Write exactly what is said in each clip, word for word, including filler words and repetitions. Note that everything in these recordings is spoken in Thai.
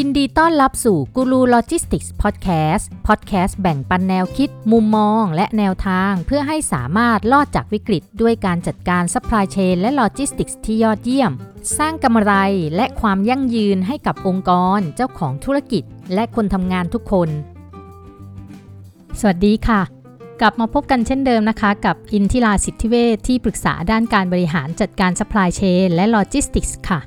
ยินดีต้อนรับสู่ Guru Logistics Podcast Podcast แบ่งปันแนวคิดมุมมองและแนวทางเพื่อให้สามารถรอดจากวิกฤตด้วยการจัดการ Supply Chain และ Logistics ที่ยอดเยี่ยมสร้างกำไรและความยั่งยืนให้กับองค์กรเจ้าของธุรกิจและคนทำงานทุกคนสวัสดีค่ะกลับมาพบกันเช่นเดิมนะคะกับอินทิราสิทธิเวชที่ปรึกษาด้านการบริหารจัดการ Supply Chain และ Logistics ค่ะ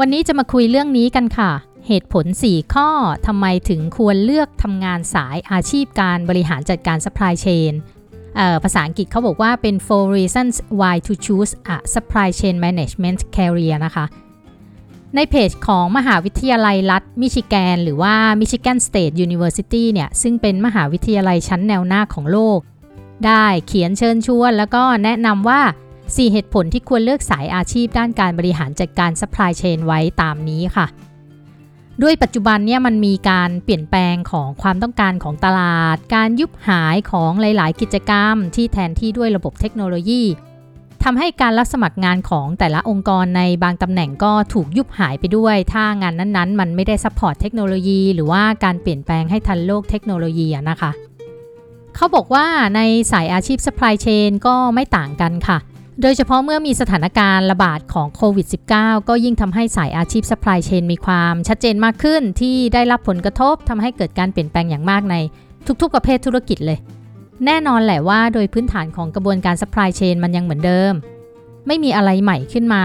วันนี้จะมาคุยเรื่องนี้กันค่ะเหตุผลสี่ข้อทำไมถึงควรเลือกทำงานสายอาชีพการบริหารจัดการ supply chain เอ่อภาษาอังกฤษเขาบอกว่าเป็นfour reasons why to choose a supply chain management career นะคะในเพจของมหาวิทยาลัยรัฐมิชิแกนหรือว่า Michigan State University เนี่ยซึ่งเป็นมหาวิทยาลัยชั้นแนวหน้าของโลกได้เขียนเชิญชวนแล้วก็แนะนำว่าสี่เหตุผลที่ควรเลือกสายอาชีพด้านการบริหารจัดการ supply chain ไว้ตามนี้ค่ะด้วยปัจจุบันเนี่ยมันมีการเปลี่ยนแปลงของความต้องการของตลาดการยุบหายของหลายๆกิจกรรมที่แทนที่ด้วยระบบเทคโนโลยีทำให้การรับสมัครงานของแต่ละองค์กรในบางตำแหน่งก็ถูกยุบหายไปด้วยถ้างานนั้นๆมันไม่ได้ซัพพอร์ตเทคโนโลยีหรือว่าการเปลี่ยนแปลงให้ทันโลกเทคโนโลยีนะคะเขาบอกว่าในสายอาชีพ supply chain ก็ไม่ต่างกันค่ะโดยเฉพาะเมื่อมีสถานการณ์ระบาดของโควิด สิบเก้า ก็ยิ่งทำให้สายอาชีพ supply chain มีความชัดเจนมากขึ้นที่ได้รับผลกระทบทำให้เกิดการเปลี่ยนแปลงอย่างมากในทุกๆประเภทธุรกิจเลยแน่นอนแหละว่าโดยพื้นฐานของกระบวนการ supply chain มันยังเหมือนเดิมไม่มีอะไรใหม่ขึ้นมา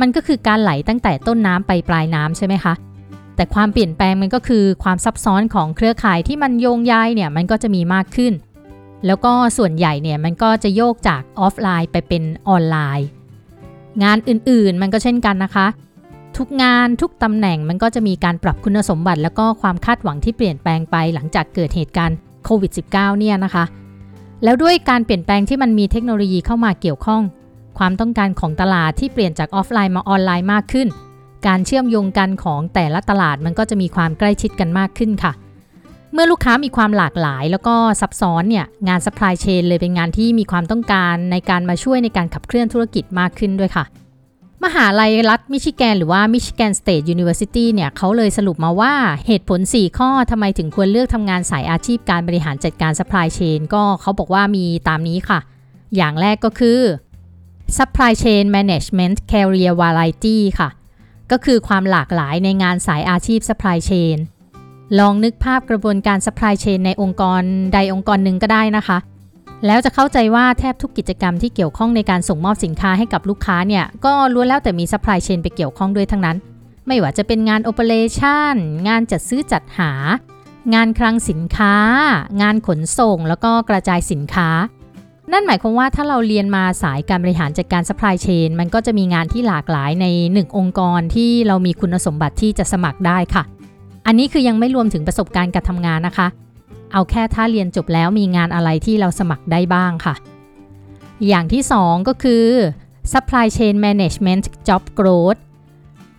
มันก็คือการไหลตั้งแต่ต้นน้ำไปปลายน้ำใช่ไหมคะแต่ความเปลี่ยนแปลงมันก็คือความซับซ้อนของเครือข่ายที่มันโยงใยเนี่ยมันก็จะมีมากขึ้นแล้วก็ส่วนใหญ่เนี่ยมันก็จะโยกจากออฟไลน์ไปเป็นออนไลน์งานอื่นๆมันก็เช่นกันนะคะทุกงานทุกตำแหน่งมันก็จะมีการปรับคุณสมบัติแล้วก็ความคาดหวังที่เปลี่ยนแปลงไปหลังจากเกิดเหตุการณ์โควิด สิบเก้า เนี่ยนะคะแล้วด้วยการเปลี่ยนแปลงที่มันมีเทคโนโลยีเข้ามาเกี่ยวข้องความต้องการของตลาดที่เปลี่ยนจากออฟไลน์มาออนไลน์มากขึ้นการเชื่อมโยงกันของแต่ละตลาดมันก็จะมีความใกล้ชิดกันมากขึ้นค่ะเมื่อลูกค้ามีความหลากหลายแล้วก็ซับซ้อนเนี่ยงาน supply chain เลยเป็นงานที่มีความต้องการในการมาช่วยในการขับเคลื่อนธุรกิจมากขึ้นด้วยค่ะมหาวิทยาลัยรัฐมิชิแกนหรือว่า Michigan State University เนี่ยเขาเลยสรุปมาว่าเหตุผลสี่ข้อทำไมถึงควรเลือกทำงานสายอาชีพการบริหารจัดการ supply chain ก็เขาบอกว่ามีตามนี้ค่ะอย่างแรกก็คือ supply chain management career variety ค่ะก็คือความหลากหลายในงานสายอาชีพ supply chainลองนึกภาพกระบวนการ supply chain ในองค์กรใดองค์กรหนึ่งก็ได้นะคะแล้วจะเข้าใจว่าแทบทุกกิจกรรมที่เกี่ยวข้องในการส่งมอบสินค้าให้กับลูกค้าเนี่ยก็ล้วนแล้วแต่มี supply chain ไปเกี่ยวข้องด้วยทั้งนั้นไม่ว่าจะเป็นงาน operation งานจัดซื้อจัดหางานคลังสินค้างานขนส่งแล้วก็กระจายสินค้านั่นหมายความว่าถ้าเราเรียนมาสายการบริหารจัดการ supply chain มันก็จะมีงานที่หลากหลายในหนึ่งองค์กรที่เรามีคุณสมบัติที่จะสมัครได้ค่ะอันนี้คือยังไม่รวมถึงประสบการณ์การทำงานนะคะเอาแค่ถ้าเรียนจบแล้วมีงานอะไรที่เราสมัครได้บ้างค่ะอย่างที่สองก็คือ supply chain management job growth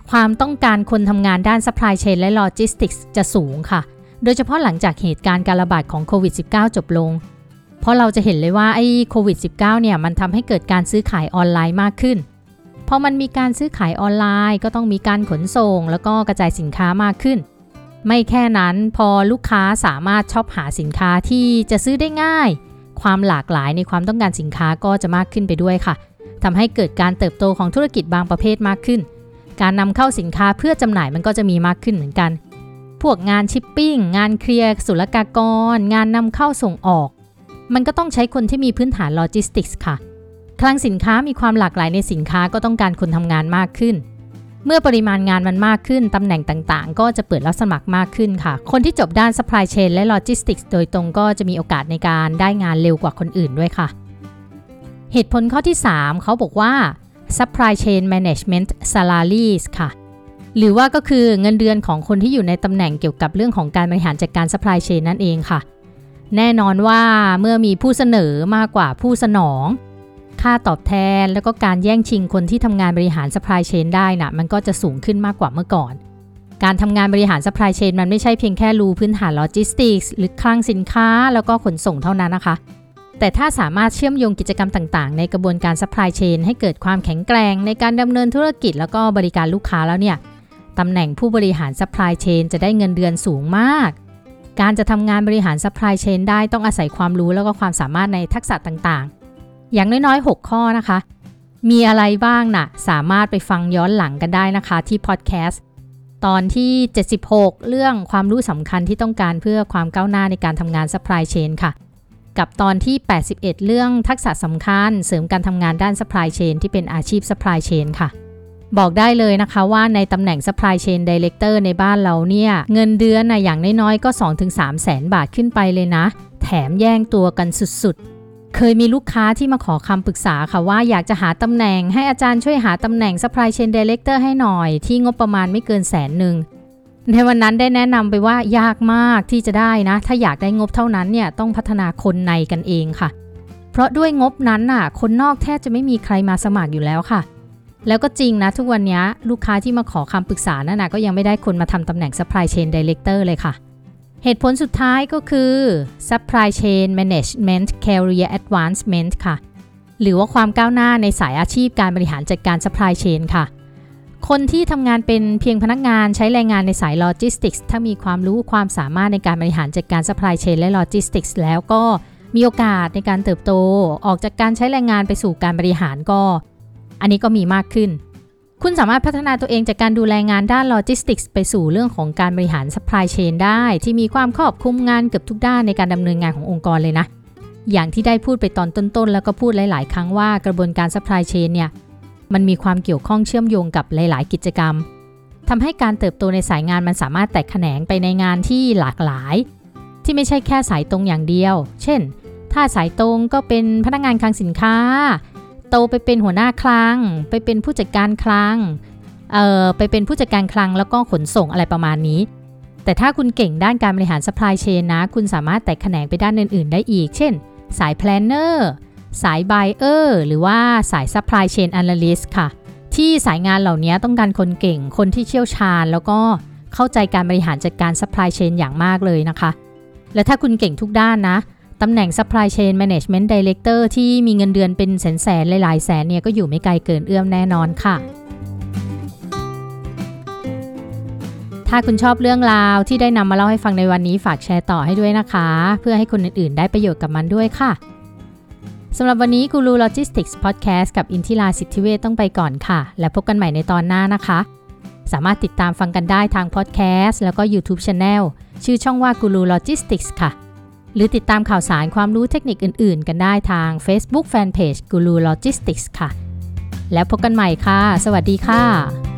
ความต้องการคนทำงานด้าน supply chain และ logistics จะสูงค่ะโดยเฉพาะหลังจากเหตุการณ์การระบาดของโควิด สิบเก้า จบลงเพราะเราจะเห็นเลยว่าไอ้โควิด สิบเก้า เนี่ยมันทำให้เกิดการซื้อขายออนไลน์มากขึ้นพอมันมีการซื้อขายออนไลน์ก็ต้องมีการขนส่งแล้วก็กระจายสินค้ามากขึ้นไม่แค่นั้นพอลูกค้าสามารถช็อปหาสินค้าที่จะซื้อได้ง่ายความหลากหลายในความต้องการสินค้าก็จะมากขึ้นไปด้วยค่ะทำให้เกิดการเติบโตของธุรกิจบางประเภทมากขึ้นการนำเข้าสินค้าเพื่อจำหน่ายมันก็จะมีมากขึ้นเหมือนกันพวกงานชิปปิ้งงานเคลียร์ศุลกากรงานนำเข้าส่งออกมันก็ต้องใช้คนที่มีพื้นฐานโลจิสติกส์ค่ะคลังสินค้ามีความหลากหลายในสินค้าก็ต้องการคนทำงานมากขึ้นเมื่อปริมาณงานมันมากขึ้นตำแหน่งต่างๆก็จะเปิดรับสมัครมากขึ้นค่ะคนที่จบด้าน supply chain และ logistics โดยตรงก็จะมีโอกาสในการได้งานเร็วกว่าคนอื่นด้วยค่ะเหตุผลข้อที่สามเขาบอกว่า supply chain management salaries ค่ะหรือว่าก็คือเงินเดือนของคนที่อยู่ในตำแหน่งเกี่ยวกับเรื่องของการบริหารจัดการ supply chain นั่นเองค่ะแน่นอนว่าเมื่อมีผู้เสนอมากกว่าผู้สนองค่าตอบแทนแล้วก็การแย่งชิงคนที่ทำงานบริหาร supply chain ได้นะมันก็จะสูงขึ้นมากกว่าเมื่อก่อนการทำงานบริหาร supply chain มันไม่ใช่เพียงแค่รู้พื้นฐาน logistics หรือคลังสินค้าแล้วก็ขนส่งเท่านั้นนะคะแต่ถ้าสามารถเชื่อมโยงกิจกรรมต่างๆในกระบวนการ supply chain ให้เกิดความแข็งแกร่งในการดำเนินธุรกิจแล้วก็บริการลูกค้าแล้วเนี่ย ตำแหน่งผู้บริหาร supply chain จะได้เงินเดือนสูงมากการจะทำงานบริหาร supply chain ได้ต้องอาศัยความรู้แล้วก็ความสามารถในทักษะต่างๆอย่างน้อยๆหกข้อนะคะมีอะไรบ้างน่ะสามารถไปฟังย้อนหลังกันได้นะคะที่พอดแคสต์ตอนที่เจ็ดสิบหกเรื่องความรู้สำคัญที่ต้องการเพื่อความก้าวหน้าในการทำงาน supply chain ค่ะกับตอนที่แปดสิบเอ็ดเรื่องทักษะสำคัญเสริมการทำงานด้าน supply chain ที่เป็นอาชีพ supply chain ค่ะบอกได้เลยนะคะว่าในตำแหน่ง supply chain director ในบ้านเราเนี่ยเงินเดือนนะอย่างน้อยๆก็ สองถึงสาม แสนบาทขึ้นไปเลยนะแถมแย่งตัวกันสุดๆเคยมีลูกค้าที่มาขอคำปรึกษาค่ะว่าอยากจะหาตำแหน่งให้อาจารย์ช่วยหาตำแหน่ง supply chain director ให้หน่อยที่งบประมาณไม่เกินแสนหนึ่งในวันนั้นได้แนะนำไปว่ายากมากที่จะได้นะถ้าอยากได้งบเท่านั้นเนี่ยต้องพัฒนาคนในกันเองค่ะเพราะด้วยงบนั้นน่ะคนนอกแทบจะไม่มีใครมาสมัครอยู่แล้วค่ะแล้วก็จริงนะทุกวันนี้ลูกค้าที่มาขอคำปรึกษานั่นน่ะก็ยังไม่ได้คนมาทำตำแหน่ง supply chain director เลยค่ะเหตุผลสุดท้ายก็คือ supply chain management career advancement ค่ะหรือว่าความก้าวหน้าในสายอาชีพการบริหารจัดการ supply chain ค่ะคนที่ทำงานเป็นเพียงพนักงานใช้แรงงานในสาย Logistics ถ้ามีความรู้ความสามารถในการบริหารจัดการ Supply Chain และ Logistics แล้วก็มีโอกาสในการเติบโตออกจากการใช้แรงงานไปสู่การบริหารก็อันนี้ก็มีมากขึ้นคุณสามารถพัฒนาตัวเองจากการดูแลงานด้าน Logistics ไปสู่เรื่องของการบริหาร Supply Chain ได้ที่มีความครอบคลุมงานเกือบทุกด้านในการดำเนินงานขององค์กรเลยนะอย่างที่ได้พูดไปตอนต้นๆแล้วก็พูดหลายๆครั้งว่ากระบวนการ Supply Chain เนี่ยมันมีความเกี่ยวข้องเชื่อมโยงกับหลายๆกิจกรรมทำให้การเติบโตในสายงานมันสามารถแตกแขนงไปในงานที่หลากหลายที่ไม่ใช่แค่สายตรงอย่างเดียวเช่นถ้าสายตรงก็เป็นพนักงานคลังสินค้าโตไปเป็นหัวหน้าคลังไปเป็นผู้จัดการคลังเอ่อไปเป็นผู้จัดการคลังแล้วก็ขนส่งอะไรประมาณนี้แต่ถ้าคุณเก่งด้านการบริหาร supply chain นะคุณสามารถแตกแขนงไปด้านอื่นๆได้อีกเช่นสาย plannerสาย buyer หรือว่าสาย supply chain analyst ค่ะที่สายงานเหล่านี้ต้องการคนเก่งคนที่เชี่ยวชาญแล้วก็เข้าใจการบริหารจัดการ supply chain อย่างมากเลยนะคะและถ้าคุณเก่งทุกด้านนะตำแหน่ง supply chain management director ที่มีเงินเดือนเป็นแสนๆหลายๆแสนเนี่ยก็อยู่ไม่ไกลเกินเอื้อมแน่นอนค่ะถ้าคุณชอบเรื่องราวที่ได้นำมาเล่าให้ฟังในวันนี้ฝากแชร์ต่อให้ด้วยนะคะเพื่อให้คนอื่นๆได้ประโยชน์กับมันด้วยค่ะสำหรับวันนี้ Guru Logistics Podcast กับอินทิรา สิทธิเวชต้องไปก่อนค่ะและพบกันใหม่ในตอนหน้านะคะสามารถติดตามฟังกันได้ทาง Podcast แล้วก็ YouTube Channel ชื่อช่องว่า Guru Logistics ค่ะหรือติดตามข่าวสารความรู้เทคนิคอื่นๆกันได้ทาง Facebook Fanpage Guru Logistics ค่ะแล้วพบกันใหม่ค่ะสวัสดีค่ะ